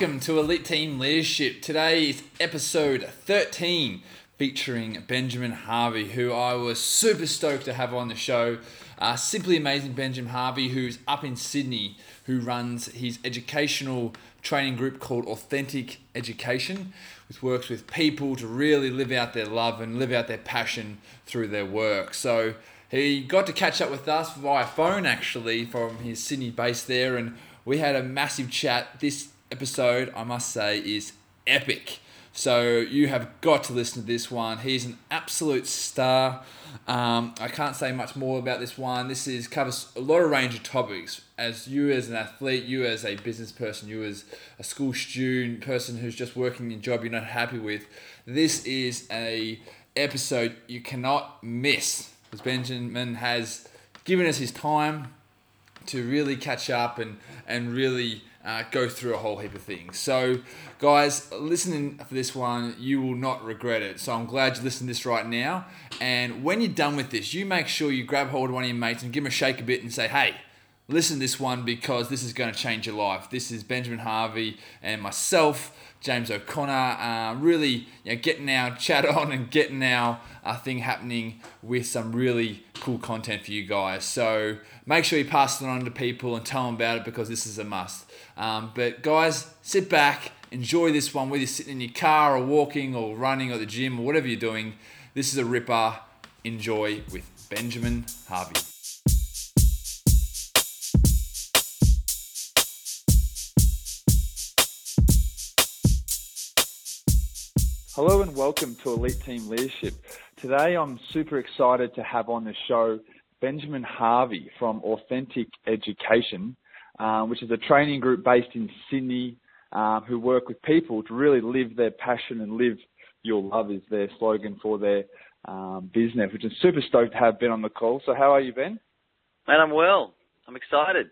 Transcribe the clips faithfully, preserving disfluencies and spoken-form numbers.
Welcome to Elite Team Leadership. Today is episode thirteen featuring Benjamin Harvey, who I was super stoked to have on the show. Uh, simply amazing Benjamin Harvey, who's up in Sydney, who runs his educational training group called Authentic Education, which works with people to really live out their love and live out their passion through their work. So he got to catch up with us via phone, actually, from his Sydney base there, and we had a massive chat. This episode, I must say, is epic. So you have got to listen to this one. He's an absolute star. Um, I can't say much more about this one. This is covers a lot of range of topics. As you as an athlete, you as a business person, you as a school student, person who's just working in a job you're not happy with. This is a episode you cannot miss, because Benjamin has given us his time to really catch up and, and really... Uh, go through a whole heap of things. So guys, listening for this one, you will not regret it. So I'm glad you listened to this right now. And when you're done with this, you make sure you grab hold of one of your mates and give them a shake a bit and say, hey, listen to this one, because this is going to change your life. This is Benjamin Harvey and myself, James O'Connor, uh, really you know, getting our chat on and getting our uh, thing happening with some really cool content for you guys. So make sure you pass it on to people and tell them about it, because this is a must. Um, but guys, sit back, enjoy this one, whether you're sitting in your car or walking or running or the gym or whatever you're doing. This is a ripper. Enjoy with Benjamin Harvey. Hello and welcome to Elite Team Leadership. Today I'm super excited to have on the show Benjamin Harvey from Authentic Education, Uh, which is a training group based in Sydney um, who work with people to really live their passion and live your love is their slogan for their um, business, which is super stoked to have Ben on the call. So how are you, Ben? Man, I'm well. I'm excited.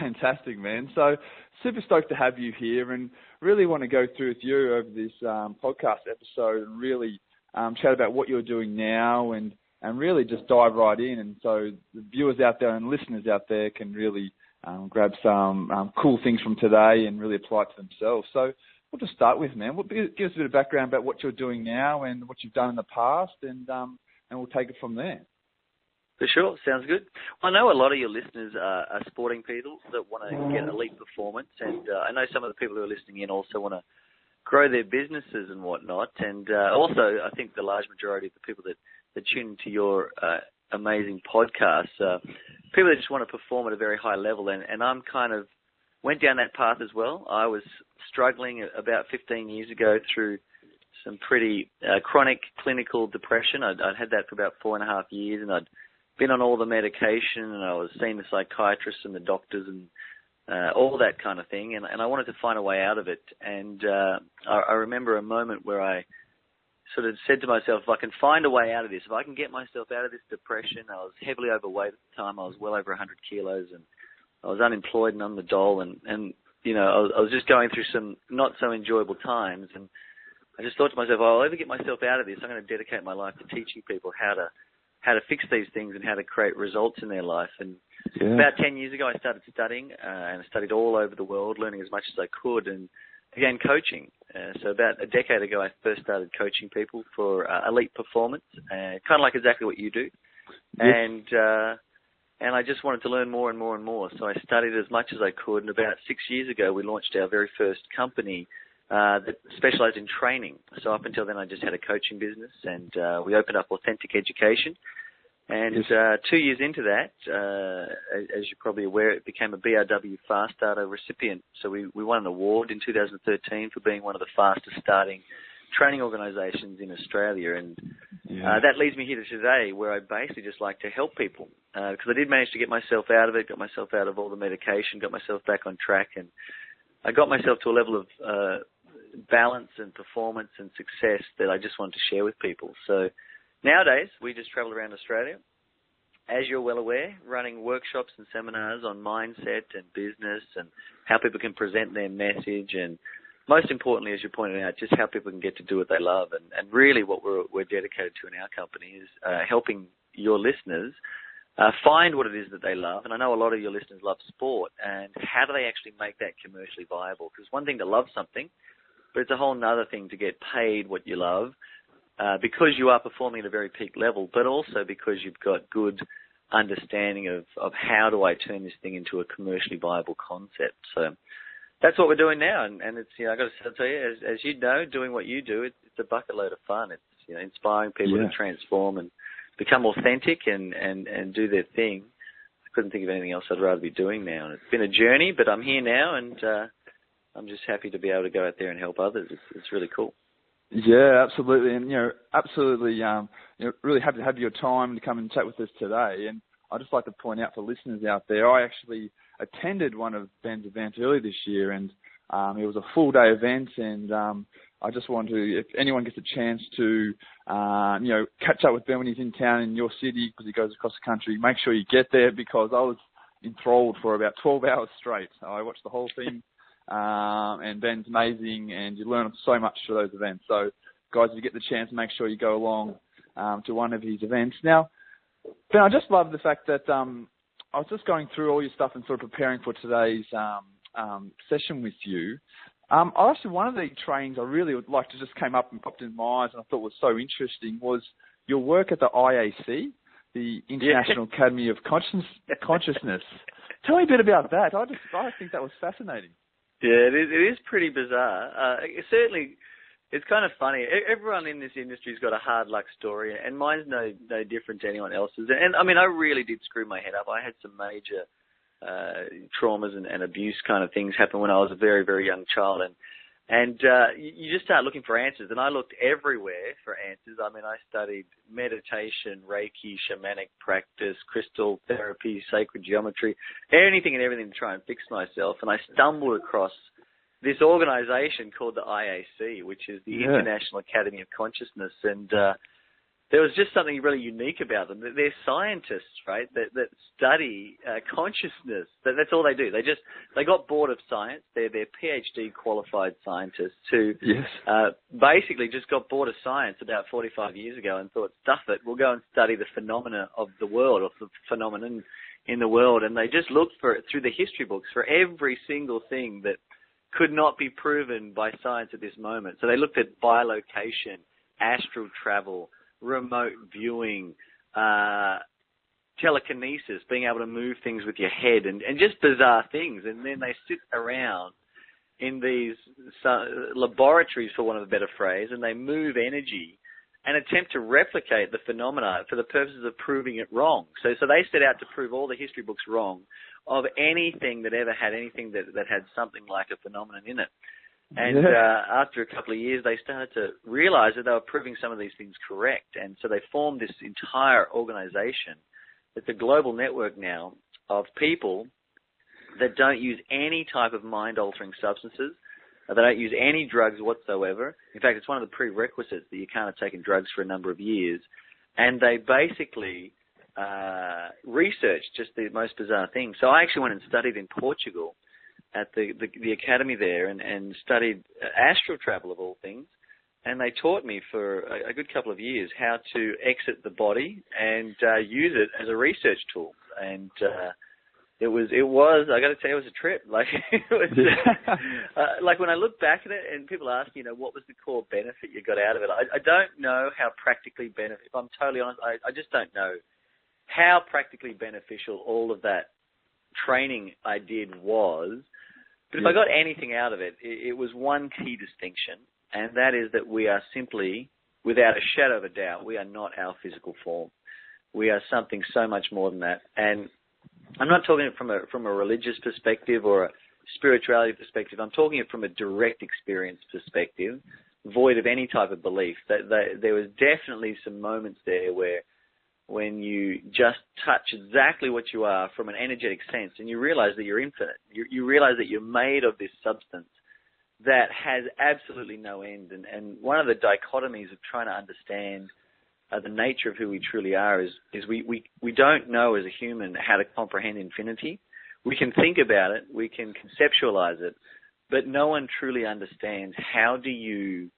Fantastic, man. So super stoked to have you here, and really want to go through with you over this um, podcast episode and really um, chat about what you're doing now and, and really just dive right in. And so the viewers out there and listeners out there can really Um, grab some um, cool things from today and really apply it to themselves. So we'll just start with, man. We'll be, give us a bit of background about what you're doing now and what you've done in the past, and um, and we'll take it from there. For sure. Sounds good. Well, I know a lot of your listeners are, are sporting people that want to get elite performance, and uh, I know some of the people who are listening in also want to grow their businesses and whatnot. And uh, also, I think the large majority of the people that, that tune into your uh, amazing podcast uh, people that just want to perform at a very high level, and, and I'm kind of went down that path as well. I was struggling about fifteen years ago through some pretty uh, chronic clinical depression. I'd, I'd had that for about four and a half years, and I'd been on all the medication, and I was seeing the psychiatrists and the doctors and uh, all that kind of thing, and, and I wanted to find a way out of it. And uh, I, I remember a moment where I sort of said to myself, if I can find a way out of this, if I can get myself out of this depression. I was heavily overweight at the time. I was well over one hundred kilos, and I was unemployed and on the dole. And, and you know, I was, I was just going through some not so enjoyable times. And I just thought to myself, I'll ever get myself out of this, I'm going to dedicate my life to teaching people how to how to fix these things and how to create results in their life. And yeah. About ten years ago, I started studying, uh, and I studied all over the world, learning as much as I could, and began coaching. Uh, so about a decade ago, I first started coaching people for uh, elite performance, uh, kind of like exactly what you do. Yes. And uh, and I just wanted to learn more and more and more. So I studied as much as I could. And about six years ago, we launched our very first company uh, that specialized in training. So up until then, I just had a coaching business, and uh, we opened up Authentic Education. And yes. uh, two years into that, uh, as you're probably aware, it became a B R W Fast Starter recipient. So we, we won an award in two thousand thirteen for being one of the fastest starting training organisations in Australia. And yeah. uh, that leads me here to today, where I basically just like to help people, because uh, I did manage to get myself out of it, got myself out of all the medication, got myself back on track, and I got myself to a level of uh, balance and performance and success that I just wanted to share with people. So nowadays, we just travel around Australia, as you're well aware, running workshops and seminars on mindset and business and how people can present their message, and most importantly, as you pointed out, just how people can get to do what they love. And, and really what we're, we're dedicated to in our company is uh, helping your listeners Uh, find what it is that they love. And I know a lot of your listeners love sport. And how do they actually make that commercially viable? Because it's one thing to love something, but it's a whole nother thing to get paid what you love uh, because you are performing at a very peak level, but also because you've got good understanding of, of how do I turn this thing into a commercially viable concept. So that's what we're doing now. And, and it's, you know, I've got to tell you, as, as you know, doing what you do, it's, it's a bucket load of fun. It's, you know, inspiring people yeah. to transform and become authentic and, and, and do their thing. I couldn't think of anything else I'd rather be doing now. And it's been a journey, but I'm here now, and uh, I'm just happy to be able to go out there and help others. It's, it's really cool. Yeah, absolutely. And, you know, absolutely, um, you know, really happy to have your time to come and chat with us today. And I'd just like to point out for listeners out there, I actually attended one of Ben's events earlier this year, and um, it was a full-day event, and um, I just want to, if anyone gets a chance to, um, you know, catch up with Ben when he's in town in your city, because he goes across the country, make sure you get there, because I was enthralled for about twelve hours straight. So I watched the whole thing, um, and Ben's amazing, and you learn so much for those events. So, guys, if you get the chance, make sure you go along um, to one of his events. Now, Ben, I just love the fact that um, I was just going through all your stuff and sort of preparing for today's um, um, session with you. Um, actually, one of the trainings I really would like to just came up and popped in my eyes and I thought was so interesting was your work at the I A C, the International yeah. Academy of Conscious- Consciousness. Tell me a bit about that. I just I think that was fascinating. Yeah, it is, it is pretty bizarre. Uh, it certainly, it's kind of funny. Everyone in this industry has got a hard luck story, and mine's no, no different to anyone else's. And, I mean, I really did screw my head up. I had some major... Uh, traumas and, and abuse kind of things happened when I was a very, very young child. And and uh, you just start looking for answers. And I looked everywhere for answers. I mean, I studied meditation, Reiki, shamanic practice, crystal therapy, sacred geometry, anything and everything to try and fix myself. And I stumbled across this organization called the I A C, which is the yeah. International Academy of Consciousness. And uh, there was just something really unique about them. They're scientists, right, that, that study uh, consciousness. That, that's all they do. They just they got bored of science. They're, they're P H D-qualified scientists who yes. uh, basically just got bored of science about forty-five years ago and thought, stuff it, we'll go and study the phenomena of the world or the phenomenon in the world. And they just looked for it through the history books for every single thing that could not be proven by science at this moment. So they looked at bilocation, astral travel, remote viewing, uh, telekinesis, being able to move things with your head, and, and just bizarre things. And then they sit around in these laboratories, for want of a better phrase, and they move energy and attempt to replicate the phenomena for the purposes of proving it wrong. So, so they set out to prove all the history books wrong of anything that ever had anything that, that had something like a phenomenon in it. And uh, after a couple of years, they started to realize that they were proving some of these things correct. And so they formed this entire organization. It's a global network now of people that don't use any type of mind-altering substances. They don't use any drugs whatsoever. In fact, it's one of the prerequisites that you can't have taken drugs for a number of years. And they basically uh, researched just the most bizarre things. So I actually went and studied in Portugal at the, the, the academy there and, and studied astral travel of all things. And they taught me for a, a good couple of years how to exit the body and uh, use it as a research tool. And uh, it was, it was, I got to tell you, it was a trip. Like, it was, uh, like when I look back at it and people ask, you know, what was the core benefit you got out of it? I, I don't know how practically benefit, if I'm totally honest, I, I just don't know how practically beneficial all of that training I did was. But if I got anything out of it, it was one key distinction, and that is that we are simply, without a shadow of a doubt, we are not our physical form. We are something so much more than that. And I'm not talking from a from a religious perspective or a spirituality perspective. I'm talking it from a direct experience perspective, void of any type of belief. That, that there was definitely some moments there where when you just touch exactly what you are from an energetic sense and you realize that you're infinite. You, you realize that you're made of this substance that has absolutely no end. And, and one of the dichotomies of trying to understand uh, the nature of who we truly are is, is we, we, we don't know as a human how to comprehend infinity. We can think about it. We can conceptualize it. But no one truly understands how do you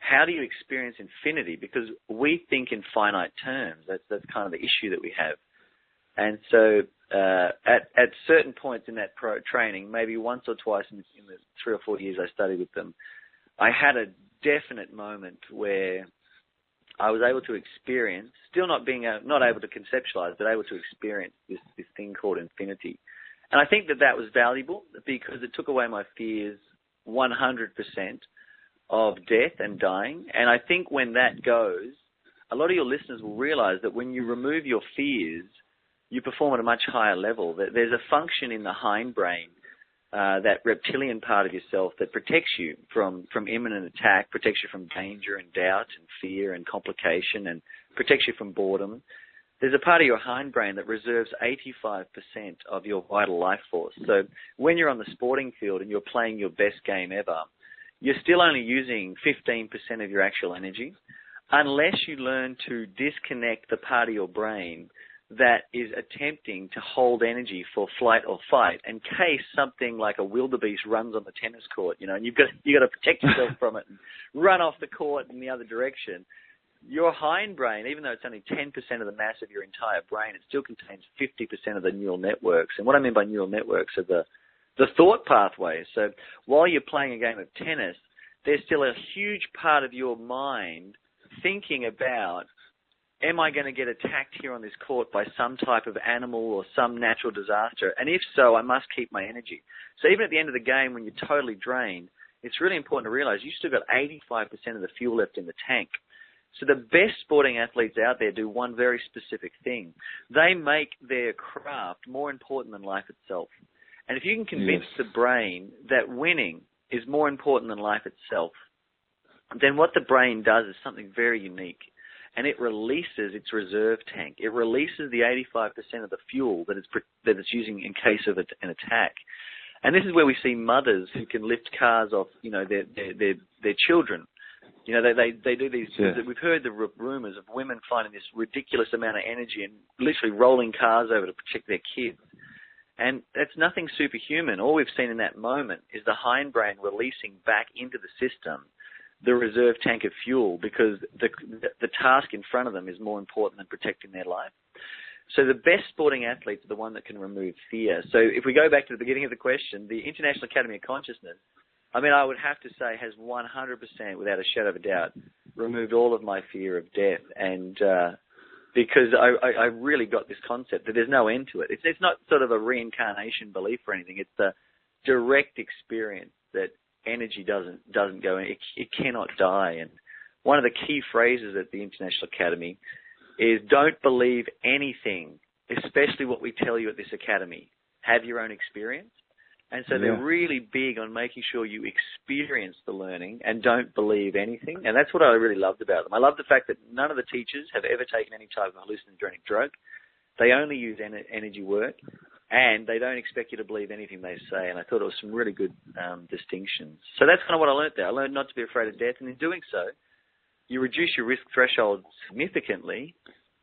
How do you experience infinity? Because we think in finite terms. That's that's kind of the issue that we have. And so uh, at, at certain points in that pro training, maybe once or twice in, in the three or four years I studied with them, I had a definite moment where I was able to experience, still not being a, not able to conceptualize, but able to experience this, this thing called infinity. And I think that that was valuable because it took away my fears one hundred percent of death and dying. And I think when that goes, a lot of your listeners will realize that when you remove your fears, you perform at a much higher level. There's a function in the hindbrain, uh, that reptilian part of yourself that protects you from, from imminent attack, protects you from danger and doubt and fear and complication, and protects you from boredom. There's a part of your hindbrain that reserves eighty-five percent of your vital life force. So when you're on the sporting field and you're playing your best game ever, you're still only using fifteen percent of your actual energy, unless you learn to disconnect the part of your brain that is attempting to hold energy for flight or fight, in case something like a wildebeest runs on the tennis court, you know, and you've got, you've got to protect yourself from it and run off the court in the other direction. Your hindbrain, even though it's only ten percent of the mass of your entire brain, it still contains fifty percent of the neural networks. And what I mean by neural networks are the, the thought pathways. So while you're playing a game of tennis, there's still a huge part of your mind thinking about, am I going to get attacked here on this court by some type of animal or some natural disaster? And if so, I must keep my energy. So even at the end of the game when you're totally drained, it's really important to realize you've still got eighty-five percent of the fuel left in the tank. So the best sporting athletes out there do one very specific thing. They make their craft more important than life itself. And if you can convince yes. the brain that winning is more important than life itself, then what the brain does is something very unique, and it releases its reserve tank. It releases the eighty-five percent of the fuel that it's, that it's using in case of an attack. And this is where we see mothers who can lift cars off, you know, their, their, their, their children. You know, they, they, they do these yeah. – we've heard the rumors of women finding this ridiculous amount of energy and literally rolling cars over to protect their kids. And that's nothing superhuman. All we've seen in that moment is the hindbrain releasing back into the system the reserve tank of fuel, because the, the task in front of them is more important than protecting their life. So the best sporting athletes are the one that can remove fear. So if we go back to the beginning of the question, the International Academy of Consciousness, I mean, I would have to say has one hundred percent, without a shadow of a doubt, removed all of my fear of death. And uh, because I, I, I really got this concept that there's no end to it. It's, it's not sort of a reincarnation belief or anything. It's the direct experience that energy doesn't doesn't go in. It, it cannot die. And one of the key phrases at the International Academy is don't believe anything, especially what we tell you at this academy. Have your own experience. And so yeah. they're really big on making sure you experience the learning and don't believe anything. And that's what I really loved about them. I love the fact that none of the teachers have ever taken any type of hallucinogenic drug. They only use en- energy work. And they don't expect you to believe anything they say. And I thought it was some really good um, distinctions. So that's kind of what I learned there. I learned not to be afraid of death. And in doing so, you reduce your risk threshold significantly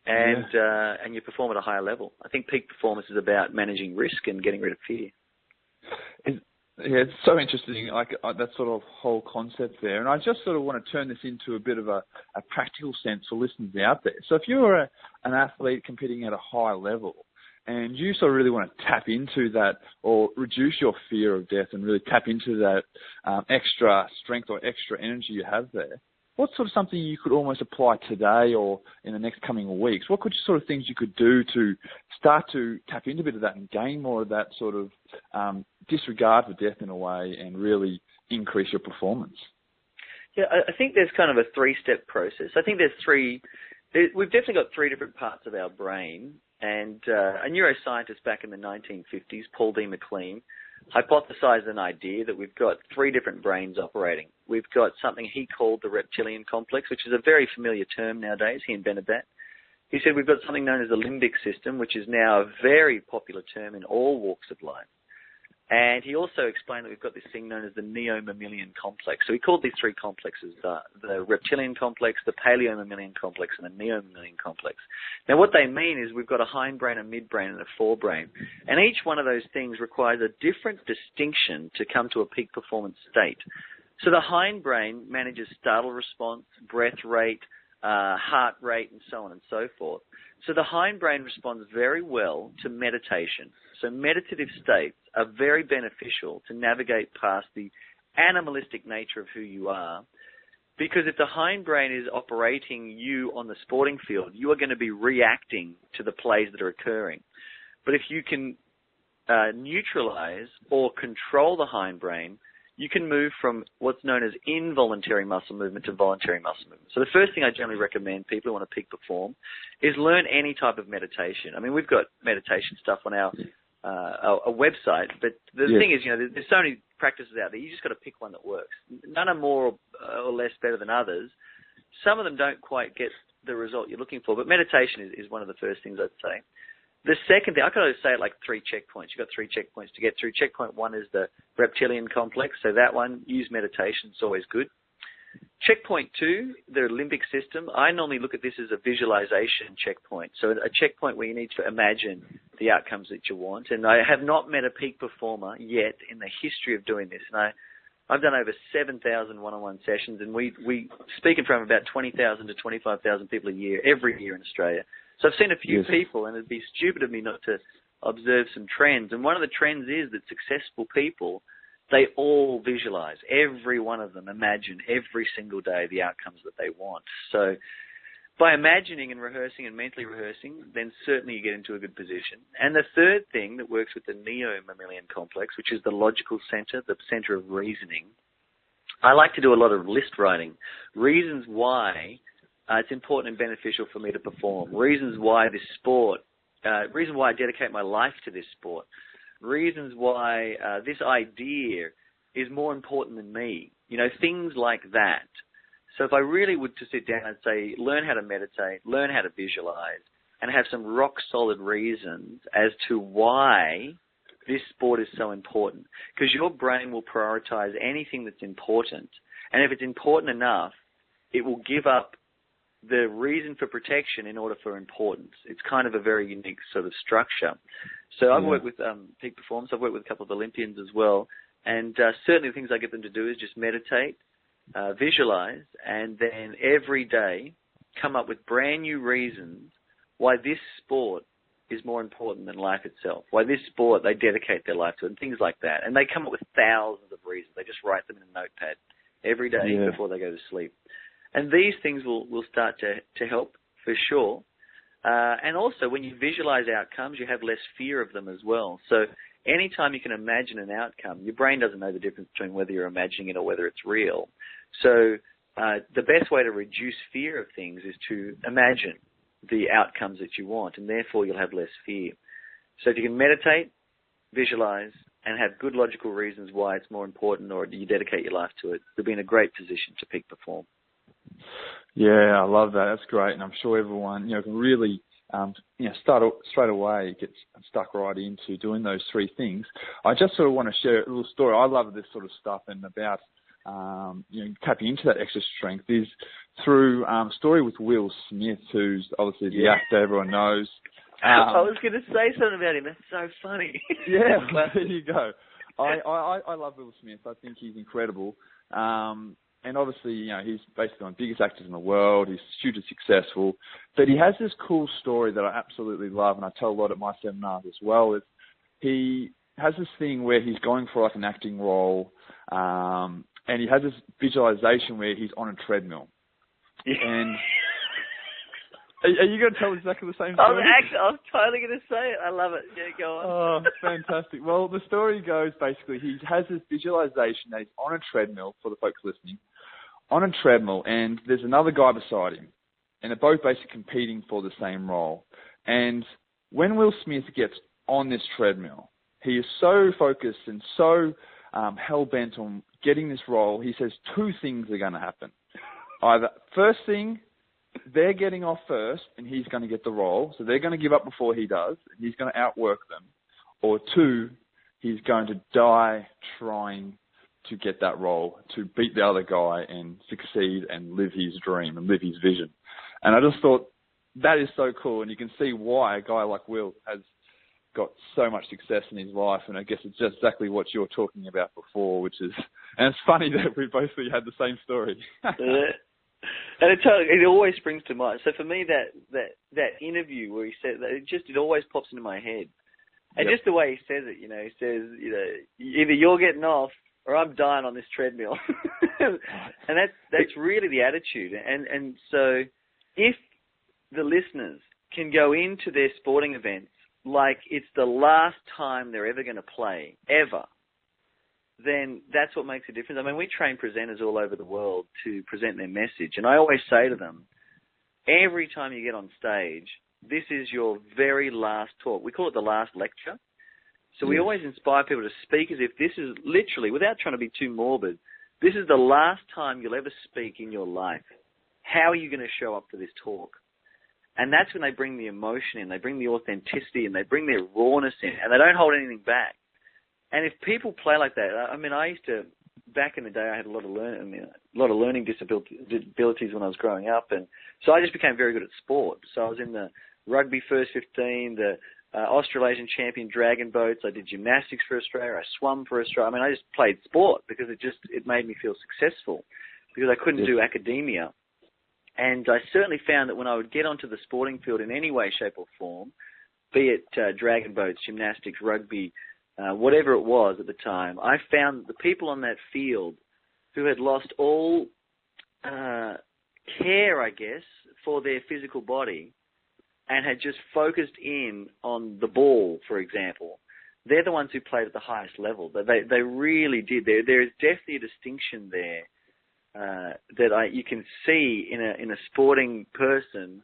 and yeah. uh, and you perform at a higher level. I think peak performance is about managing risk and getting rid of fear. It's, yeah, it's so interesting, like uh, that sort of whole concept there. And I just sort of want to turn this into a bit of a, a practical sense for listeners out there. So if you're a, an athlete competing at a high level, and you sort of really want to tap into that or reduce your fear of death and really tap into that um, extra strength or extra energy you have there, what's sort of something you could almost apply today or in the next coming weeks? What could you, sort of things you could do to start to tap into a bit of that and gain more of that sort of um, disregard for death in a way and really increase your performance? Yeah, I think there's kind of a three-step process. I think there's three – we've definitely got three different parts of our brain. And uh, a neuroscientist back in the nineteen fifties, Paul D. McLean, hypothesized an idea that we've got three different brains operating. We've got something he called the reptilian complex, which is a very familiar term nowadays. He invented that. He said we've got something known as the limbic system, which is now a very popular term in all walks of life. And he also explained that we've got this thing known as the neo-mammalian complex. So he called these three complexes the, the reptilian complex, the paleo-mammalian complex, and the neo-mammalian complex. Now, what they mean is we've got a hindbrain, a midbrain, and a forebrain. And each one of those things requires a different distinction to come to a peak performance state. So the hindbrain manages startle response, breath rate, uh, heart rate, and so on and so forth. So the hindbrain responds very well to meditation. So meditative states are very beneficial to navigate past the animalistic nature of who you are, because if the hindbrain is operating you on the sporting field, you are going to be reacting to the plays that are occurring. But if you can uh, neutralize or control the hindbrain, you can move from what's known as involuntary muscle movement to voluntary muscle movement. So the first thing I generally recommend people who want to peak perform is learn any type of meditation. I mean, we've got meditation stuff on our uh, our website, but the yeah. thing is, you know, there's so many practices out there. You just got to pick one that works. None are more or less better than others. Some of them don't quite get the result you're looking for, but meditation is, is one of the first things I'd say. The second thing, I could always say it like three checkpoints. You've got three checkpoints to get through. Checkpoint one is the reptilian complex. So that one, use meditation. It's always good. Checkpoint two, the limbic system. I normally look at this as a visualization checkpoint. So a checkpoint where you need to imagine the outcomes that you want. And I have not met a peak performer yet in the history of doing this. And I, I've done over seven thousand one-on-one sessions, and we, we speak in front of about twenty thousand to twenty-five thousand people a year, every year in Australia. So I've seen a few yes. people, and it'd be stupid of me not to observe some trends. And one of the trends is that successful people, they all visualize. Every one of them imagine every single day the outcomes that they want. So by imagining and rehearsing and mentally rehearsing, then certainly you get into a good position. And the third thing that works with the neo-mammalian complex, which is the logical center, the center of reasoning, I like to do a lot of list writing, reasons why Uh, it's important and beneficial for me to perform. Reasons why this sport, uh, reason why I dedicate my life to this sport. Reasons why uh, this idea is more important than me. You know, things like that. So if I really would to sit down and say, learn how to meditate, learn how to visualize, and have some rock solid reasons as to why this sport is so important. Because your brain will prioritize anything that's important. And if it's important enough, it will give up the reason for protection in order for importance. It's kind of a very unique sort of structure. So I've yeah. worked with um, peak performance. I've worked with a couple of Olympians as well. And uh, certainly the things I get them to do is just meditate, uh, visualize, and then every day come up with brand new reasons why this sport is more important than life itself, why this sport they dedicate their life to it, and things like that. And they come up with thousands of reasons. They just write them in a notepad every day yeah. before they go to sleep. And these things will, will start to, to help for sure. Uh, and also when you visualize outcomes, you have less fear of them as well. So anytime you can imagine an outcome, your brain doesn't know the difference between whether you're imagining it or whether it's real. So uh, the best way to reduce fear of things is to imagine the outcomes that you want, and therefore you'll have less fear. So if you can meditate, visualize, and have good logical reasons why it's more important or you dedicate your life to it, you'll be in a great position to peak perform. Yeah, I love that. That's great, and I'm sure everyone, you know, can really, um, you know, start straight away gets stuck right into doing those three things. I just sort of want to share a little story. I love this sort of stuff, and about um, you know, tapping into that extra strength is through um, a story with Will Smith, who's obviously the yeah. actor everyone knows. Um, I was going to say something about him. That's so funny. Yeah, well, there you go. I, I I love Will Smith. I think he's incredible. Um, And obviously, you know, he's basically one of the biggest actors in the world. He's hugely successful. But he has this cool story that I absolutely love, and I tell a lot at my seminars as well. Is he has this thing where he's going for like an acting role, um, and he has this visualization where he's on a treadmill. Yeah. And are, are you going to tell exactly the same story? I'm, actually, I'm totally going to say it. I love it. Yeah, go on. Oh, fantastic. Well, the story goes basically he has this visualization that he's on a treadmill, for the folks listening, on a treadmill, and there's another guy beside him, and they're both basically competing for the same role. And when Will Smith gets on this treadmill, he is so focused and so um, hell-bent on getting this role, he says two things are going to happen. Either first thing, they're getting off first, and he's going to get the role, so they're going to give up before he does, and he's going to outwork them. Or two, he's going to die trying to get that role, to beat the other guy and succeed and live his dream and live his vision. And I just thought, that is so cool, and you can see why a guy like Will has got so much success in his life, and I guess it's just exactly what you were talking about before, which is, and it's funny that we basically had the same story. And it totally, it always springs to mind. So for me, that that that interview where he said that, it just it always pops into my head. And yep. just the way he says it, you know, he says, you know, either you're getting off or I'm dying on this treadmill. And that's that's really the attitude. And and so if the listeners can go into their sporting events like it's the last time they're ever going to play, ever, then that's what makes a difference. I mean, we train presenters all over the world to present their message. And I always say to them, every time you get on stage, this is your very last talk. We call it the last lecture. So we always inspire people to speak as if this is literally, without trying to be too morbid, this is the last time you'll ever speak in your life. How are you going to show up for this talk? And that's when they bring the emotion in, they bring the authenticity in, they bring their rawness in, and they don't hold anything back. And if people play like that, I mean, I used to, back in the day, I had a lot of learn, I mean, a lot of learning disabilities when I was growing up, and so I just became very good at sport. So I was in the rugby first fifteen, the uh, Australasian champion dragon boats. I did gymnastics for Australia. I swam for Australia. I mean, I just played sport because it just it made me feel successful because I couldn't do academia. And I certainly found that when I would get onto the sporting field in any way, shape, or form, be it uh, dragon boats, gymnastics, rugby, Uh, whatever it was at the time, I found that the people on that field who had lost all uh, care, I guess, for their physical body and had just focused in on the ball, for example, they're the ones who played at the highest level. They they really did. There there is definitely a distinction there uh, that I you can see in a in a sporting person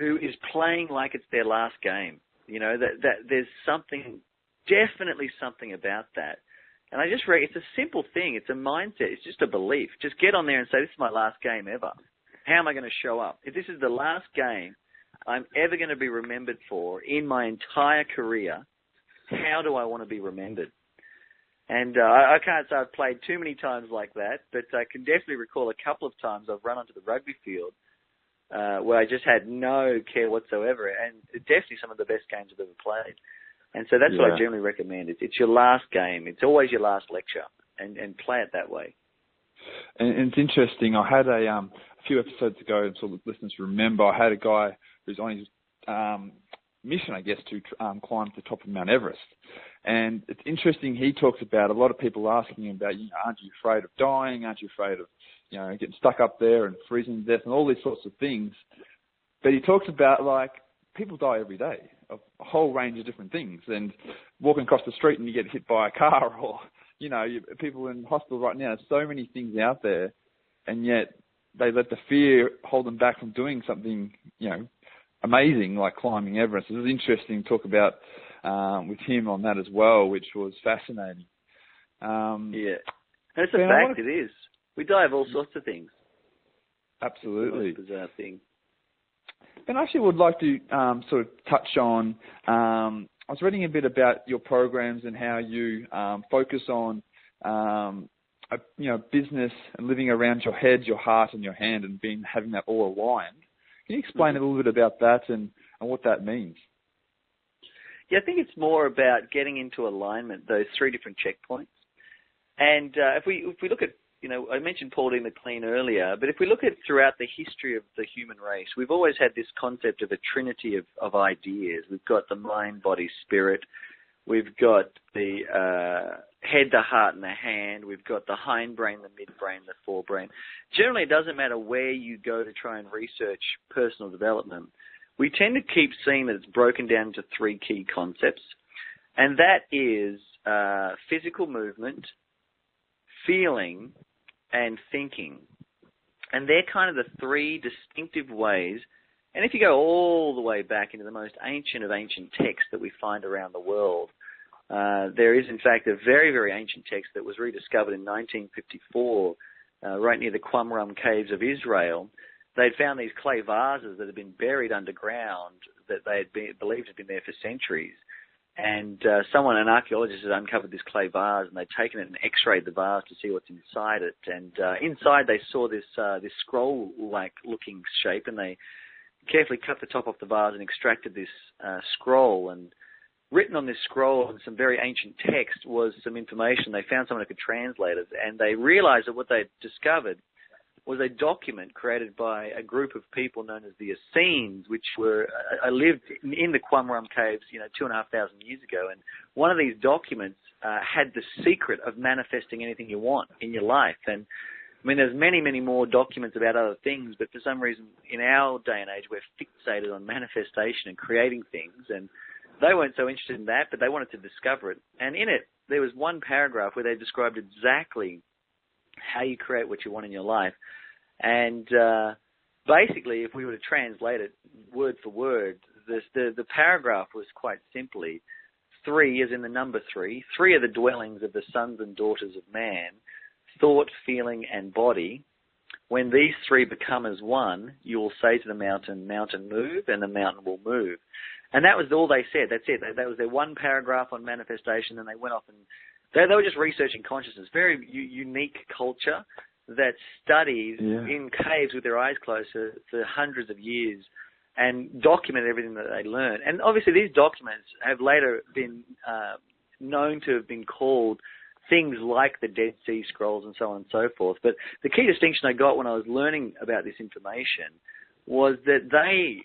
who is playing like it's their last game. You know that that there's something. Definitely something about that. And I just read, it's a simple thing. It's a mindset. It's just a belief. Just get on there and say, this is my last game ever. How am I going to show up? If this is the last game I'm ever going to be remembered for in my entire career, how do I want to be remembered? And uh, I can't say I've played too many times like that, but I can definitely recall a couple of times I've run onto the rugby field uh, where I just had no care whatsoever, and definitely some of the best games I've ever played. And so that's yeah. what I generally recommend. It's, it's your last game. It's always your last lecture, and, and play it that way. And, and it's interesting. I had a, um, a few episodes ago, so the listeners remember, I had a guy who's on his um, mission, I guess, to um, climb to the top of Mount Everest. And it's interesting. He talks about a lot of people asking him about, you know, aren't you afraid of dying? Aren't you afraid of, you know, getting stuck up there and freezing to death and all these sorts of things? But he talks about, like, people die every day of a whole range of different things, and walking across the street and you get hit by a car, or, you know, you, people in hospital right now, so many things out there, and yet they let the fear hold them back from doing something, you know, amazing like climbing Everest. It was interesting to talk about um, with him on that as well, which was fascinating. Um, yeah. That's a fact, it is. We die of all sorts of things. Absolutely. It's a bizarre thing. And I actually would like to um, sort of touch on, um, I was reading a bit about your programs and how you um, focus on, um, a, you know, business and living around your head, your heart and your hand, and being having that all aligned. Can you explain mm-hmm. a little bit about that and, and what that means? Yeah, I think it's more about getting into alignment, those three different checkpoints. And uh, if we if we look at, you know, I mentioned Paul D. McLean earlier, but if we look at throughout the history of the human race, we've always had this concept of a trinity of, of ideas. We've got the mind, body, spirit. We've got the uh, head, the heart, and the hand. We've got the hindbrain, the midbrain, the forebrain. Generally, it doesn't matter where you go to try and research personal development. We tend to keep seeing that it's broken down into three key concepts, and that is uh, physical movement, feeling, and thinking. And they're kind of the three distinctive ways. And if you go all the way back into the most ancient of ancient texts that we find around the world, uh, there is, in fact, a very, very ancient text that was rediscovered in nineteen fifty-four, uh, right near the Qumran Caves of Israel. They'd found these clay vases that had been buried underground that they had been, believed had been there for centuries. And uh, someone, an archaeologist, had uncovered this clay vase, and they'd taken it and x-rayed the vase to see what's inside it. And uh, inside they saw this uh, this scroll-like looking shape, and they carefully cut the top off the vase and extracted this uh, scroll. And written on this scroll in some very ancient text was some information. They found someone who could translate it, and they realized that what they'd discovered was a document created by a group of people known as the Essenes, which were uh, lived in the Qumran Caves, you know, two and a half thousand years ago. And one of these documents uh, had the secret of manifesting anything you want in your life. And I mean, there's many, many more documents about other things, but for some reason, in our day and age, we're fixated on manifestation and creating things. And they weren't so interested in that, but they wanted to discover it. And in it, there was one paragraph where they described exactly how you create what you want in your life. And uh, basically, if we were to translate it word for word, this, the, the paragraph was quite simply, three is in the number three, three are the dwellings of the sons and daughters of man, thought, feeling, and body. When these three become as one, you will say to the mountain, mountain move, and the mountain will move. And that was all they said. That's it. That was their one paragraph on manifestation, and they went off and they, they were just researching consciousness. Very u- unique culture that studied yeah. in caves with their eyes closed for, for hundreds of years and documented everything that they learned. And obviously these documents have later been uh, known to have been called things like the Dead Sea Scrolls and so on and so forth. But the key distinction I got when I was learning about this information was that they,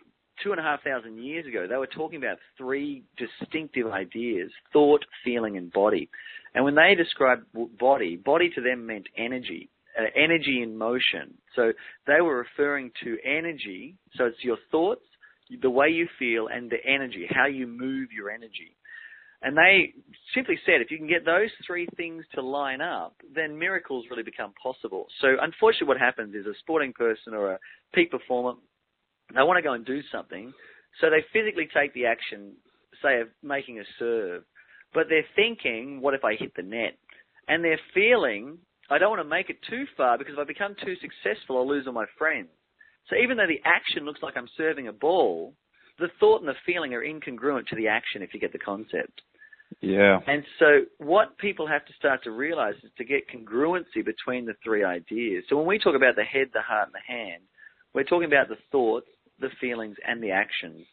two and a half thousand years ago, they were talking about three distinctive ideas, thought, feeling, and body. And when they described body, body to them meant energy, uh, energy in motion. So they were referring to energy, so it's your thoughts, the way you feel, and the energy, how you move your energy. And they simply said, if you can get those three things to line up, then miracles really become possible. So unfortunately what happens is a sporting person or a peak performer, they want to go and do something. So they physically take the action, say, of making a serve. But they're thinking, what if I hit the net? And they're feeling, I don't want to make it too far because if I become too successful, I'll lose all my friends. So even though the action looks like I'm serving a ball, the thought and the feeling are incongruent to the action, if you get the concept. Yeah. And so what people have to start to realize is to get congruency between the three ideas. So when we talk about the head, the heart, and the hand, we're talking about the thoughts, the feelings, and the actions.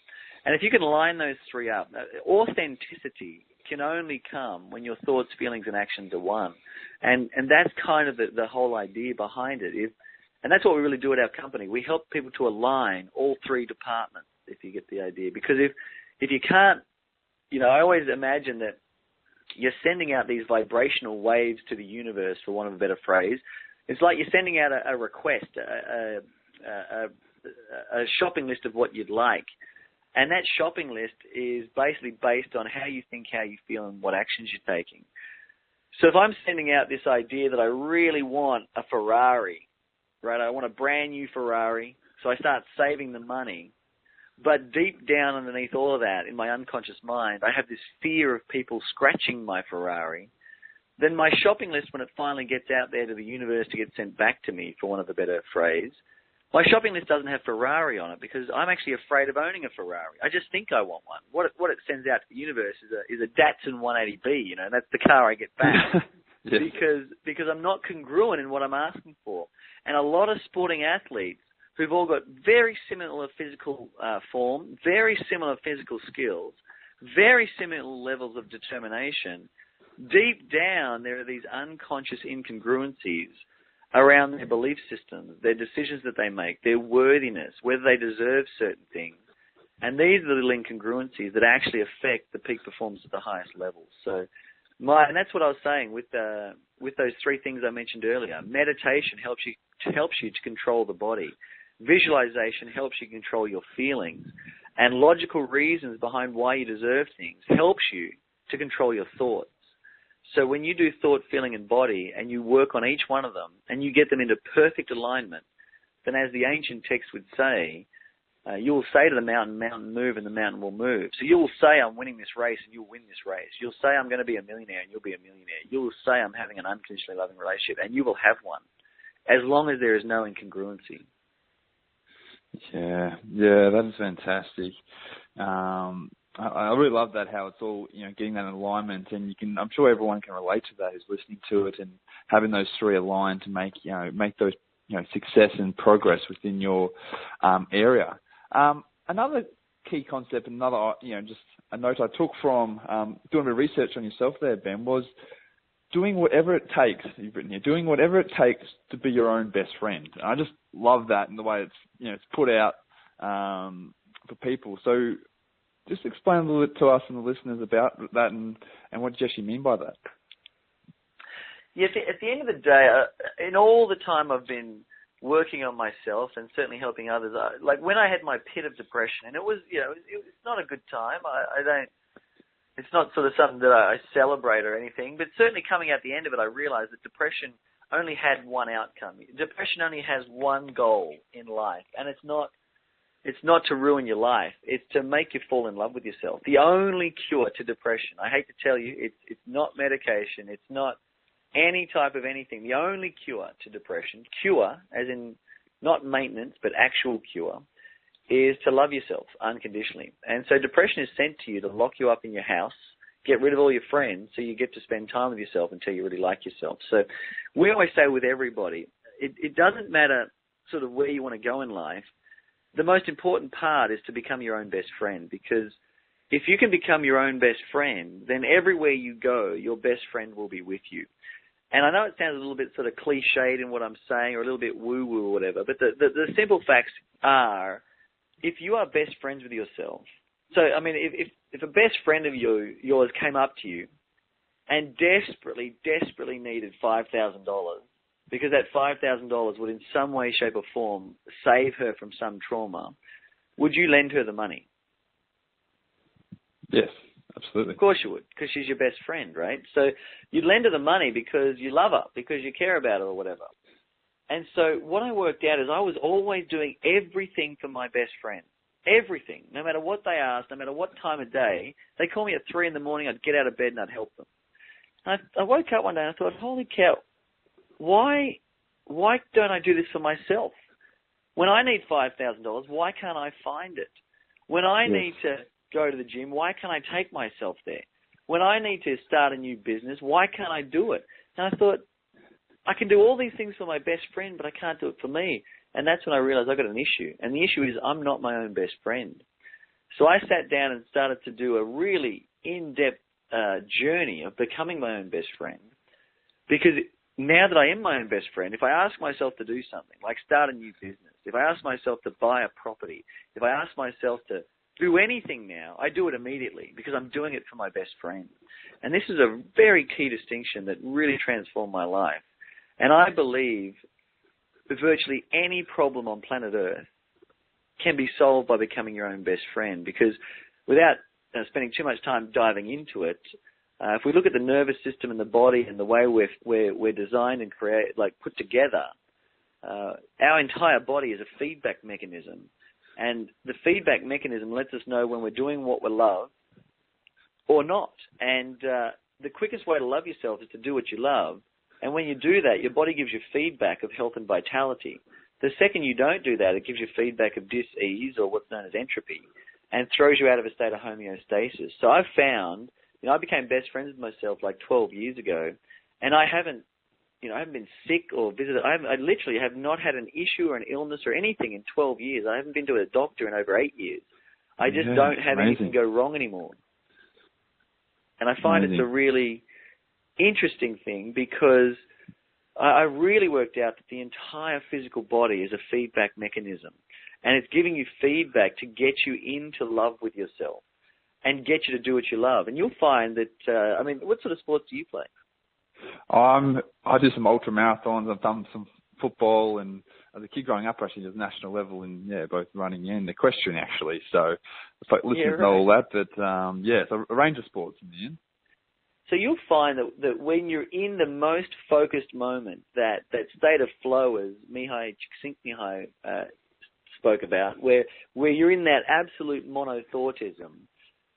And if you can line those three up, authenticity can only come when your thoughts, feelings, and actions are one. And and that's kind of the, the whole idea behind it. Is, and that's what we really do at our company. We help people to align all three departments, if you get the idea. Because if if you can't, you know, I always imagine that you're sending out these vibrational waves to the universe, for want of a better phrase. It's like you're sending out a, a request, a, a, a, a shopping list of what you'd like. And that shopping list is basically based on how you think, how you feel, and what actions you're taking. So if I'm sending out this idea that I really want a Ferrari, right, I want a brand new Ferrari, so I start saving the money. But deep down underneath all of that, in my unconscious mind, I have this fear of people scratching my Ferrari. Then my shopping list, when it finally gets out there to the universe to get sent back to me, for want of a better phrase, my shopping list doesn't have Ferrari on it because I'm actually afraid of owning a Ferrari. I just think I want one. What it, what it sends out to the universe is a, is a Datsun one eighty B, you know, and that's the car I get back. Yes. because because I'm not congruent in what I'm asking for. And a lot of sporting athletes, who've all got very similar physical uh, form, very similar physical skills, very similar levels of determination, deep down there are these unconscious incongruencies around their belief systems, their decisions that they make, their worthiness, whether they deserve certain things. And these little incongruencies that actually affect the peak performance at the highest levels. So my, and that's what I was saying with uh, with those three things I mentioned earlier. Meditation helps you helps you to control the body. Visualization helps you control your feelings, and logical reasons behind why you deserve things helps you to control your thoughts. So when you do thought, feeling, and body, and you work on each one of them, and you get them into perfect alignment, then as the ancient text would say, uh, you will say to the mountain, mountain move, and the mountain will move. So you will say, I'm winning this race, and you'll win this race. You'll say, I'm going to be a millionaire, and you'll be a millionaire. You will say, I'm having an unconditionally loving relationship, and you will have one, as long as there is no incongruency. Yeah, yeah, that is fantastic. Um, I, I really love that, how it's all, you know, getting that alignment, and you can, I'm sure everyone can relate to that who's listening to it, and having those three aligned to make, you know, make those, you know, success and progress within your um, area. Um, another key concept, another, you know, just a note I took from um, doing a bit of research on yourself there, Ben, was doing whatever it takes, you've written here, doing whatever it takes to be your own best friend. And I just love that and the way it's, you know, it's put out um, for people. So just explain a little bit to us and the listeners about that and, and what do you actually mean by that? Yeah, at the, at the end of the day, uh, in all the time I've been working on myself and certainly helping others, I, like when I had my pit of depression, and it was, you know, it, it's not a good time. I, I don't, it's not sort of something that I celebrate or anything, but certainly coming out the end of it, I realized that depression only had one outcome. Depression only has one goal in life, and it's not, it's not to ruin your life. It's to make you fall in love with yourself. The only cure to depression, I hate to tell you, it's, it's not medication. It's not any type of anything. The only cure to depression, cure as in not maintenance, but actual cure, is to love yourself unconditionally. And so depression is sent to you to lock you up in your house, get rid of all your friends so you get to spend time with yourself until you really like yourself. So we always say with everybody, it, it doesn't matter sort of where you want to go in life. The most important part is to become your own best friend, because if you can become your own best friend, then everywhere you go, your best friend will be with you. And I know it sounds a little bit sort of cliched in what I'm saying, or a little bit woo-woo or whatever, but the, the, the simple facts are, if you are best friends with yourself, so, I mean, if, if, if a best friend of you, yours came up to you and desperately, desperately needed five thousand dollars, because that five thousand dollars would in some way, shape or form save her from some trauma, would you lend her the money? Yes. Absolutely. Of course you would, because she's your best friend, right? So you lend her the money because you love her, because you care about her or whatever. And so what I worked out is I was always doing everything for my best friend, everything, no matter what they asked, no matter what time of day. They call me at three in the morning, I'd get out of bed and I'd help them. And I, I woke up one day and I thought, holy cow, why, why don't I do this for myself? When I need five thousand dollars, why can't I find it? When I yes. need to go to the gym, why can't I take myself there? When I need to start a new business, why can't I do it? And I thought, I can do all these things for my best friend, but I can't do it for me. And that's when I realized I've got an issue. And the issue is I'm not my own best friend. So I sat down and started to do a really in-depth uh, journey of becoming my own best friend. Because now that I am my own best friend, if I ask myself to do something, like start a new business, if I ask myself to buy a property, if I ask myself to do anything now, I do it immediately because I'm doing it for my best friend. And this is a very key distinction that really transformed my life. And I believe that virtually any problem on planet Earth can be solved by becoming your own best friend, because without uh, spending too much time diving into it, uh, if we look at the nervous system and the body and the way we're, we're, we're designed and create, like put together, uh, our entire body is a feedback mechanism. And the feedback mechanism lets us know when we're doing what we love or not. And uh, the quickest way to love yourself is to do what you love. And when you do that, your body gives you feedback of health and vitality. The second you don't do that, it gives you feedback of dis-ease, or what's known as entropy, and throws you out of a state of homeostasis. So I've found, you know, I became best friends with myself like twelve years ago, and I haven't, you know, I haven't been sick or visited. I, I literally have not had an issue or an illness or anything in twelve years. I haven't been to a doctor in over eight years. I just yeah, don't have amazing. anything go wrong anymore. And I find amazing. it's a really interesting thing, because I, I really worked out that the entire physical body is a feedback mechanism. And it's giving you feedback to get you into love with yourself and get you to do what you love. And you'll find that, uh, I mean, what sort of sports do you play? Um, I do some ultra marathons. I've done some football, and as a kid growing up, actually, there's national level in yeah, both running and equestrian, actually. So it's like listening yeah, right. to all that, but um, yeah, it's a range of sports in the end. So you'll find that, that when you're in the most focused moment, that, that state of flow, as Mihaly Csikszentmihalyi uh, spoke about, where where you're in that absolute monothoughtism,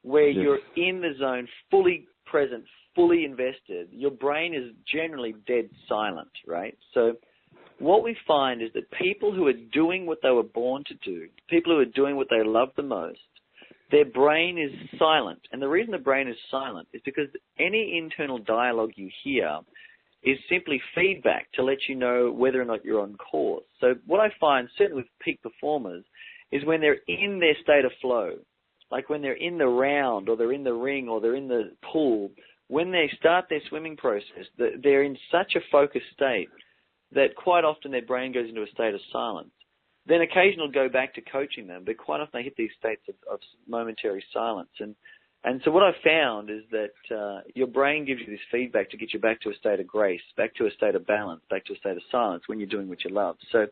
where yes. you're in the zone, fully present, fully invested, your brain is generally dead silent, right? So what we find is that people who are doing what they were born to do, people who are doing what they love the most, their brain is silent. And the reason the brain is silent is because any internal dialogue you hear is simply feedback to let you know whether or not you're on course. So what I find, certainly with peak performers, is when they're in their state of flow, like when they're in the round or they're in the ring or they're in the pool, when they start their swimming process, they're in such a focused state that quite often their brain goes into a state of silence. Then occasionally go back to coaching them, but quite often they hit these states of, of momentary silence. And and so what I've found is that uh, your brain gives you this feedback to get you back to a state of grace, back to a state of balance, back to a state of silence when you're doing what you love. So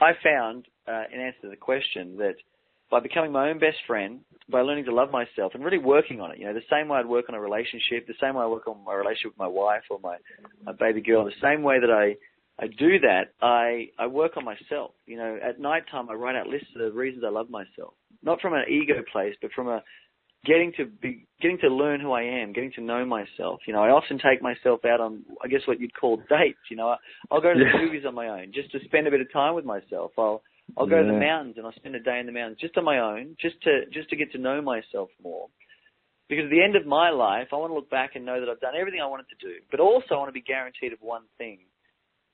I found, uh, in answer to the question, that by becoming my own best friend, by learning to love myself and really working on it, you know, the same way I'd work on a relationship, the same way I work on my relationship with my wife or my, my baby girl, the same way that I I do that, I, I work on myself. You know, at nighttime, I write out lists of the reasons I love myself, not from an ego place, but from a getting to be, getting to learn who I am, getting to know myself. You know, I often take myself out on, I guess, what you'd call dates. You know, I, I'll go to the yeah. movies on my own just to spend a bit of time with myself. I'll I'll go yeah. to the mountains and I'll spend a day in the mountains just on my own, just to just to get to know myself more. Because at the end of my life, I want to look back and know that I've done everything I wanted to do, but also I want to be guaranteed of one thing.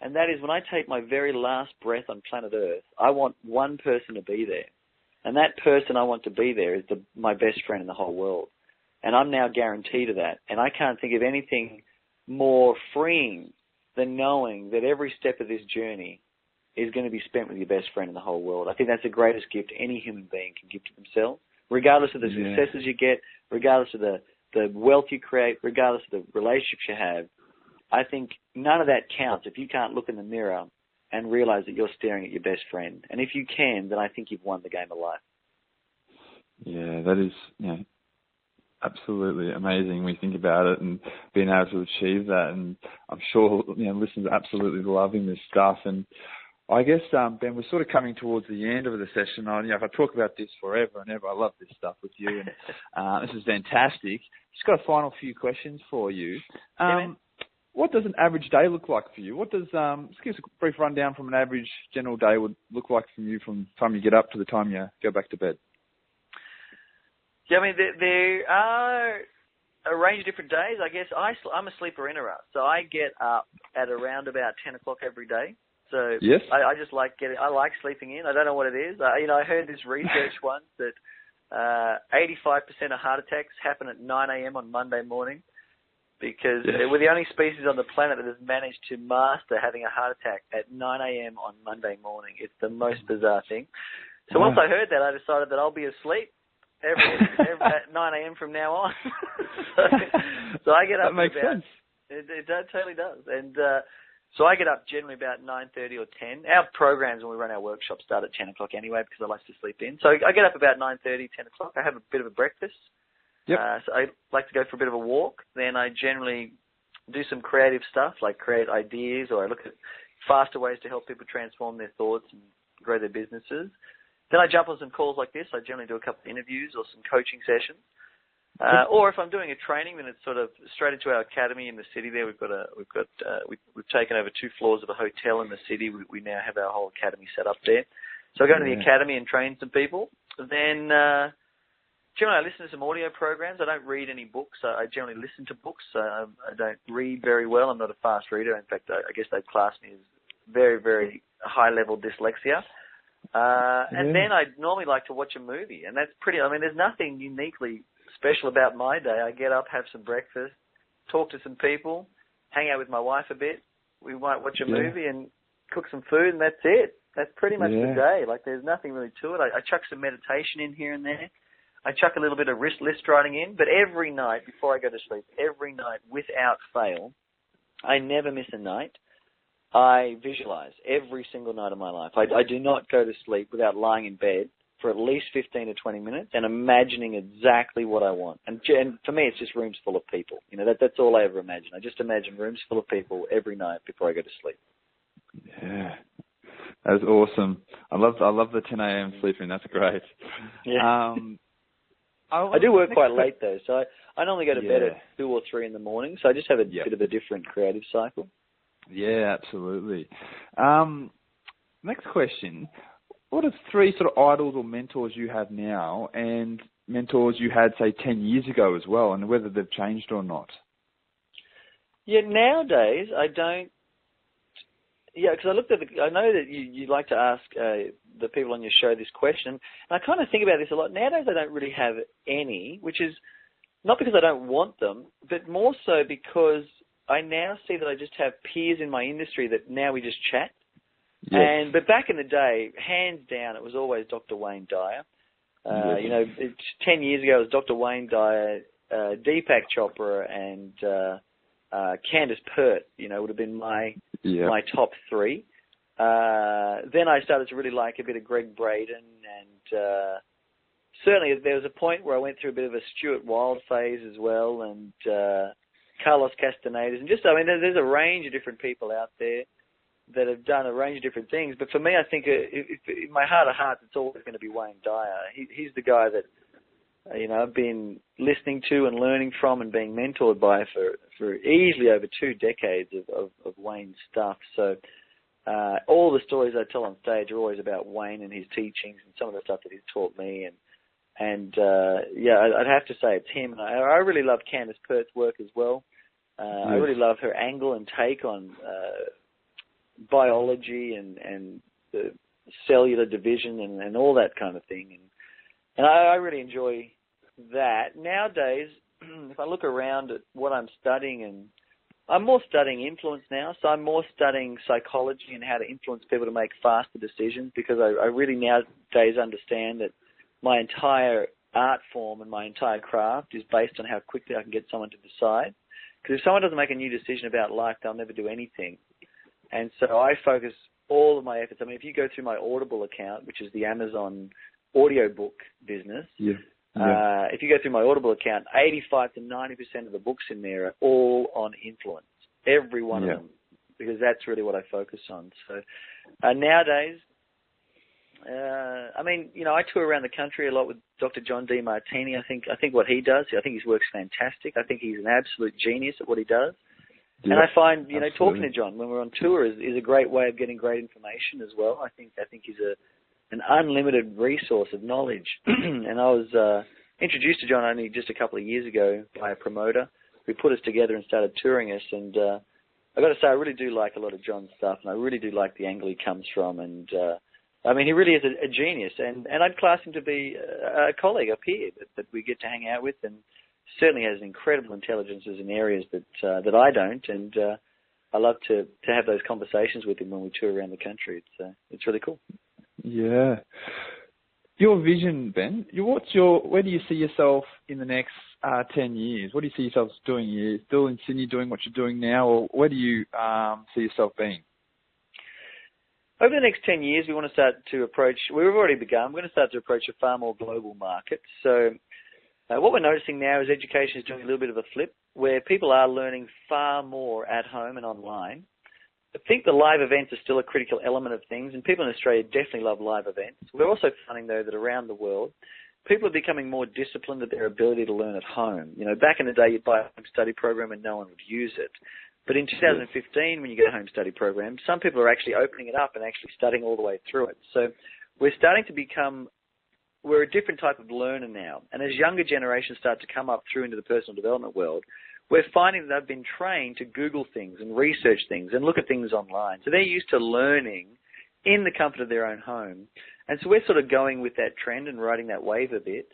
And that is when I take my very last breath on planet Earth, I want one person to be there. And that person I want to be there is the, my best friend in the whole world. And I'm now guaranteed of that. And I can't think of anything more freeing than knowing that every step of this journey is going to be spent with your best friend in the whole world. I think that's the greatest gift any human being can give to themselves, regardless of the yeah. successes you get, regardless of the, the wealth you create, regardless of the relationships you have. I think none of that counts if you can't look in the mirror and realize that you're staring at your best friend. And if you can, then I think you've won the game of life. Yeah, that is yeah, absolutely amazing when you think about it and being able to achieve that. And I'm sure, you know, listeners are absolutely loving this stuff. And I guess, um, Ben, we're sort of coming towards the end of the session. I, you know, if I talk about this forever and ever, I love this stuff with you. And uh, this is fantastic. Just got a final few questions for you. Um, What does an average day look like for you? What does, um, just give us a brief rundown from an average general day would look like for you from the time you get up to the time you go back to bed? Yeah, I mean, there, there are a range of different days. I guess I, I'm a sleeper interer, so I get up at around about ten o'clock every day. So yes. I, I just like getting, I like sleeping in. I don't know what it is. I, you know, I heard this research once that uh, eighty-five percent of heart attacks happen at nine a.m. on Monday morning. Because yes. we're the only species on the planet that has managed to master having a heart attack at nine a.m. on Monday morning. It's the most bizarre thing. So once yeah. I heard that, I decided that I'll be asleep every, every at nine a.m. from now on. so, so I get up. That makes about, sense. It, it, it totally does. And uh, so I get up generally about nine thirty or ten. Our programs when we run our workshops start at ten o'clock anyway because I like to sleep in. So I get up about nine thirty, ten o'clock. I have a bit of a breakfast. Yep. Uh, so I like to go for a bit of a walk. Then I generally do some creative stuff, like create ideas, or I look at faster ways to help people transform their thoughts and grow their businesses. Then I jump on some calls like this. I generally do a couple of interviews or some coaching sessions. Uh, or if I'm doing a training, then it's sort of straight into our academy in the city. There we've got a we've got uh, we've, we've taken over two floors of a hotel in the city. We, we now have our whole academy set up there. So I go to the yeah. academy and train some people. Then. Uh, Generally, I listen to some audio programs. I don't read any books. I generally listen to books. I don't read very well. I'm not a fast reader. In fact, I guess they'd class me as very, very high-level dyslexia. Uh, and then I normally like to watch a movie, and that's pretty – I mean, there's nothing uniquely special about my day. I get up, have some breakfast, talk to some people, hang out with my wife a bit. We might watch a movie and cook some food, and that's it. That's pretty much yeah. the day. Like, there's nothing really to it. I, I chuck some meditation in here and there. I chuck a little bit of wrist list writing in, but every night before I go to sleep, every night without fail, I never miss a night. I visualize every single night of my life. I, I do not go to sleep without lying in bed for at least fifteen to twenty minutes and imagining exactly what I want. And, and for me, it's just rooms full of people. You know, that, that's all I ever imagine. I just imagine rooms full of people every night before I go to sleep. Yeah. That's awesome. I love, I love the ten a.m. sleeping. That's great. Yeah. Um, I do work quite late, though, so I, I normally go to yeah. bed at two or three in the morning, so I just have a yep. bit of a different creative cycle. Yeah, absolutely. Um, next question. What are three sort of idols or mentors you have now and mentors you had, say, ten years ago as well, and whether they've changed or not? Yeah, nowadays I don't. Yeah, because I looked at the. I know that you, you like to ask uh, the people on your show this question, and I kind of think about this a lot. Nowadays, I don't really have any, which is not because I don't want them, but more so because I now see that I just have peers in my industry that now we just chat. Yes. And but back in the day, hands down, it was always Doctor Wayne Dyer. Uh, yes. You know, it, ten years ago, it was Doctor Wayne Dyer, uh, Deepak Chopra, and uh, uh, Candace Pert. You know, would have been my yep. my top three. Uh, then I started to really like a bit of Greg Braden, and uh, certainly there was a point where I went through a bit of a Stuart Wilde phase as well, and uh, Carlos Castaneda, and just I mean, there's a range of different people out there that have done a range of different things. But for me, I think it, it, in my heart of hearts, it's always going to be Wayne Dyer. He, he's the guy that, you know, I've been listening to and learning from and being mentored by for, for easily over two decades of, of, of Wayne's stuff. So uh, all the stories I tell on stage are always about Wayne and his teachings and some of the stuff that he's taught me. And, and uh, yeah, I'd have to say it's him. And I, I really love Candace Pert's work as well. Uh, yes. I really love her angle and take on uh, biology and, and the cellular division and, and all that kind of thing. And, and I, I really enjoy that. Nowadays, if I look around at what I'm studying, and I'm more studying influence now, so I'm more studying psychology and how to influence people to make faster decisions, because I, I really nowadays understand that my entire art form and my entire craft is based on how quickly I can get someone to decide. Because if someone doesn't make a new decision about life, they'll never do anything. And so I focus all of my efforts. I mean, if you go through my Audible account, which is the Amazon audiobook business, yeah. Yeah. Uh, if you go through my Audible account, eighty-five to ninety percent of the books in there are all on influence, every one yeah. of them, because that's really what I focus on. So uh, nowadays, uh, I mean, you know, I tour around the country a lot with Doctor John Demartini. I think, I think what he does, I think his work's fantastic. I think he's an absolute genius at what he does. Yeah, and I find, you know, absolutely. Talking to John when we're on tour is, is a great way of getting great information as well. I think I think he's a an unlimited resource of knowledge. And I was uh, introduced to John only just a couple of years ago by a promoter who put us together and started touring us. And uh, I got to say, I really do like a lot of John's stuff, and I really do like the angle he comes from. And uh, I mean, he really is a, a genius. And, and I'd class him to be a, a colleague up here that, that we get to hang out with, and certainly has incredible intelligences in areas that uh, that I don't, and uh, I love to, to have those conversations with him when we tour around the country. It's uh, it's really cool. Yeah. Your vision, Ben. You, what's your? Where do you see yourself in the next uh, ten years? What do you see yourself doing here? Still in Sydney, doing what you're doing now, or where do you um, see yourself being? Over the next ten years, we want to start to approach. We've already begun. We're going to start to approach a far more global market. So. Uh, what we're noticing now is education is doing a little bit of a flip, where people are learning far more at home and online. I think the live events are still a critical element of things, and people in Australia definitely love live events. We're also finding, though, that around the world, people are becoming more disciplined at their ability to learn at home. You know, back in the day, you'd buy a home study program and no one would use it. But in two thousand fifteen, when you get a home study program, some people are actually opening it up and actually studying all the way through it. So we're starting to become... We're a different type of learner now. And as younger generations start to come up through into the personal development world, we're finding that they've been trained to Google things and research things and look at things online. So they're used to learning in the comfort of their own home. And so we're sort of going with that trend and riding that wave a bit.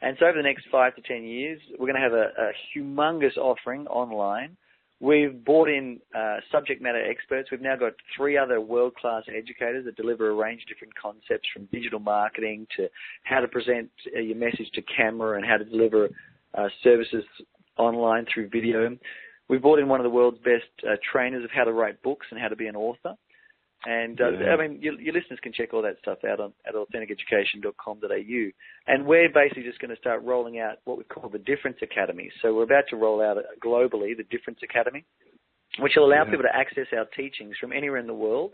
And so over the next five to ten years, we're going to have a, a humongous offering online. We've brought in uh, subject matter experts. We've now got three other world-class educators that deliver a range of different concepts, from digital marketing to how to present uh, your message to camera and how to deliver uh, services online through video. We've brought in one of the world's best uh, trainers of how to write books and how to be an author. And, uh, yeah. I mean, your, your listeners can check all that stuff out on, at authentic education dot com dot a u. And we're basically just going to start rolling out what we call the Difference Academy. So we're about to roll out globally the Difference Academy, which will allow yeah. people to access our teachings from anywhere in the world.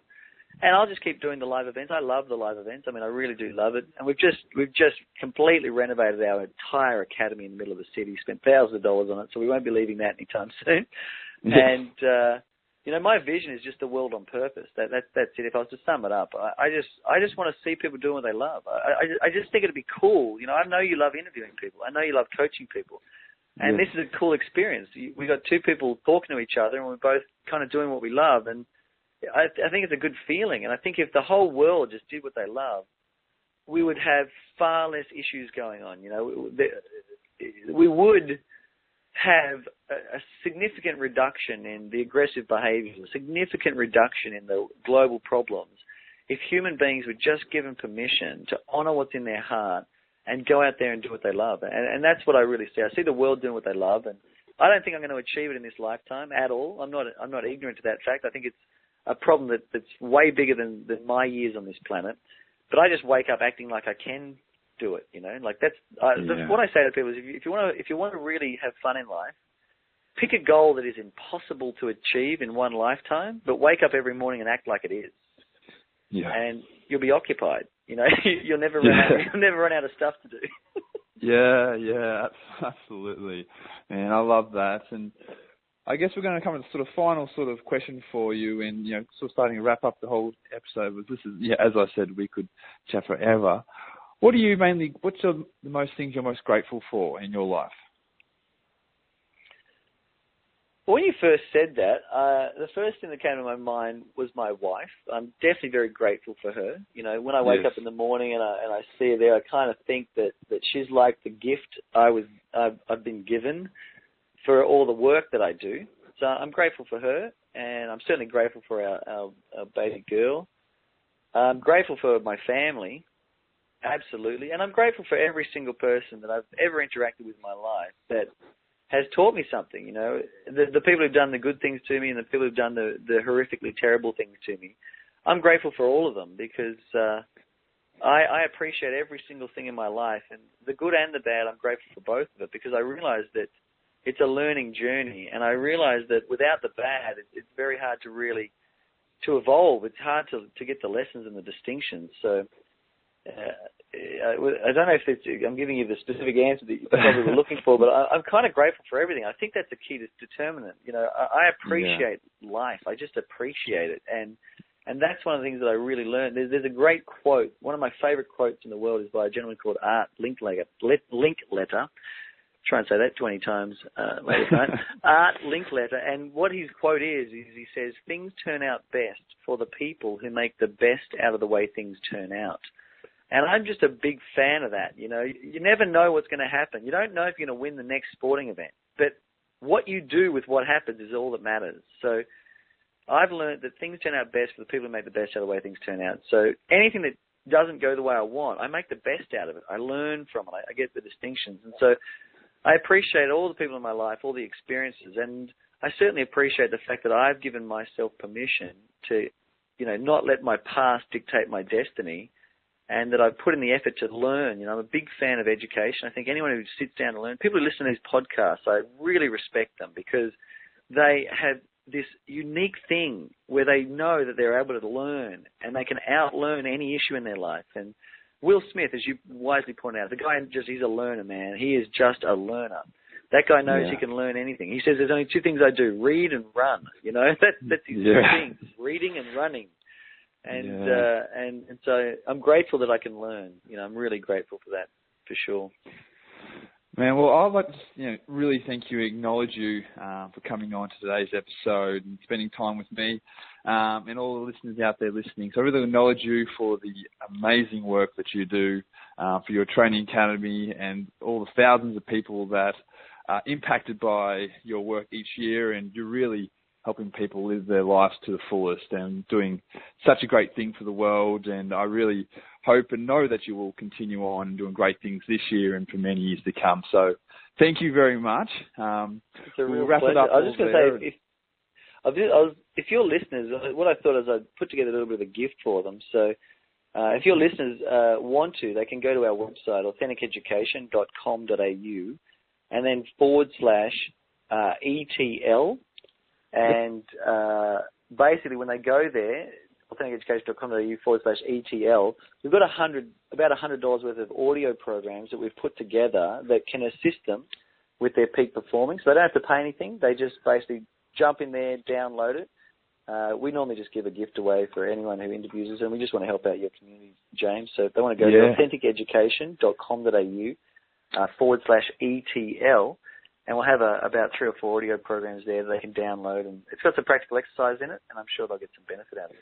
And I'll just keep doing the live events. I love the live events. I mean, I really do love it. And we've just we've just completely renovated our entire academy in the middle of the city, spent thousands of dollars on it, so we won't be leaving that anytime soon. and... uh You know, my vision is just the world on purpose. That, that, that's it. If I was to sum it up, I, I just I just want to see people doing what they love. I, I, I just think it'd be cool. You know, I know you love interviewing people. I know you love coaching people. And yeah. this is a cool experience. We got two people talking to each other, and we're both kind of doing what we love. And I, I think it's a good feeling. And I think if the whole world just did what they love, we would have far less issues going on. You know, we, we would have a, a significant reduction in the aggressive behaviors, a significant reduction in the global problems, if human beings were just given permission to honor what's in their heart and go out there and do what they love. And, and that's what I really see. I see the world doing what they love, and I don't think I'm going to achieve it in this lifetime at all. I'm not I'm not ignorant to that fact. I think it's a problem that, that's way bigger than, than my years on this planet. But I just wake up acting like I can do it, you know. Like that's, uh, yeah. that's what I say to people is if you, if you want to if you want to really have fun in life, pick a goal that is impossible to achieve in one lifetime, but wake up every morning and act like it is. Yeah. And you'll be occupied. You know, you'll never run yeah. out, you'll never run out of stuff to do. yeah, yeah, absolutely. Man, I love that. And I guess we're going to come to sort of final sort of question for you, and you know, sort of starting to wrap up the whole episode. But this is, yeah, as I said, we could chat forever. What do you mainly? What's your, the most things you're most grateful for in your life? Well, when you first said that, uh, the first thing that came to my mind was my wife. I'm definitely very grateful for her. You know, when I wake yes. up in the morning and I and I see her there, I kind of think that, that she's like the gift I was I've, I've been given for all the work that I do. So I'm grateful for her, and I'm certainly grateful for our, our, our baby girl. I'm grateful for my family, absolutely, and I'm grateful for every single person that I've ever interacted with in my life that has taught me something, you know. The, the people who've done the good things to me and the people who've done the, the horrifically terrible things to me. I'm grateful for all of them because uh, I, I appreciate every single thing in my life. And the good and the bad, I'm grateful for both of it because I realize that it's a learning journey. And I realize that without the bad, it, it's very hard to really, to evolve. It's hard to, to get the lessons and the distinctions. So uh, I don't know if it's, I'm giving you the specific answer that you probably were looking for, but I, I'm kind of grateful for everything. I think that's the key determinant. You know, I, I appreciate yeah. life. I just appreciate it, and and that's one of the things that I really learned. There's, there's a great quote. One of my favorite quotes in the world is by a gentleman called Art Linkletter. Linkletter. Try and say that twenty times uh, later tonight. Art Linkletter, and what his quote is is he says, "Things turn out best for the people who make the best out of the way things turn out." And I'm just a big fan of that. You know, you never know what's going to happen. You don't know if you're going to win the next sporting event. But what you do with what happens is all that matters. So I've learned that things turn out best for the people who make the best out of the way things turn out. So anything that doesn't go the way I want, I make the best out of it. I learn from it. I get the distinctions. And so I appreciate all the people in my life, all the experiences. And I certainly appreciate the fact that I've given myself permission to, you know, not let my past dictate my destiny, and that I've put in the effort to learn. You know, I'm a big fan of education. I think anyone who sits down and learns, people who listen to these podcasts, I really respect them because they have this unique thing where they know that they're able to learn and they can outlearn any issue in their life. And Will Smith, as you wisely pointed out, the guy just, he's a learner, man. He is just a learner. That guy knows yeah. he can learn anything. He says there's only two things I do, read and run. You know, that, that's his yeah. two things, reading and running. And yeah. uh, and and so I'm grateful that I can learn. You know, I'm really grateful for that, for sure. Man, well, I'd like to you know, really thank you, acknowledge you uh, for coming on to today's episode and spending time with me um, and all the listeners out there listening. So I really acknowledge you for the amazing work that you do, uh, for your training academy and all the thousands of people that are impacted by your work each year, and you really helping people live their lives to the fullest and doing such a great thing for the world. And I really hope and know that you will continue on doing great things this year and for many years to come. So thank you very much. Um, it's a real we'll wrap pleasure. It up. I was just going to say, if, if, if your listeners, what I thought is I'd put together a little bit of a gift for them. So uh, if your listeners uh, want to, they can go to our website, authentic education dot com dot a u, and then forward slash uh, E T L. And uh, basically, when they go there, authenticeducation.com.au forward slash ETL, we've got a hundred, about one hundred dollars worth of audio programs that we've put together that can assist them with their peak performing. So they don't have to pay anything. They just basically jump in there, download it. Uh, we normally just give a gift away for anyone who interviews us, and we just want to help out your community, James. So if they want to go yeah. to authenticeducation.com.au uh, forward slash ETL, and we'll have a, about three or four audio programs there that they can download. And it's got some practical exercise in it, and I'm sure they'll get some benefit out of it.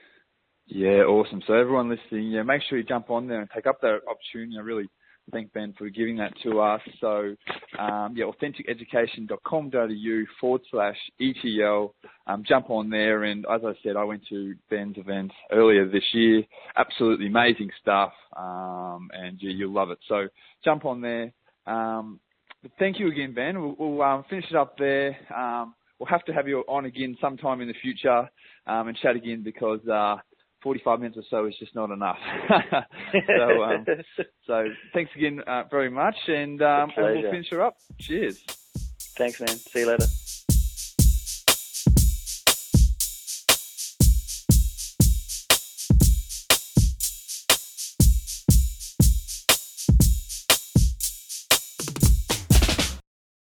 Yeah, awesome. So everyone listening, yeah, make sure you jump on there and take up that opportunity. I really thank Ben for giving that to us. So, um, yeah, authentic education dot com dot a u forward slash E T L. Um, jump on there. And as I said, I went to Ben's event earlier this year. Absolutely amazing stuff. Um, and yeah, you'll love it. So jump on there. Um, thank you again, Ben. We'll, we'll um, finish it up there. Um, we'll have to have you on again sometime in the future um, and chat again because uh, forty-five minutes or so is just not enough. so, um, so thanks again uh, very much, and, um, and we'll finish her up. Cheers. Thanks, man. See you later.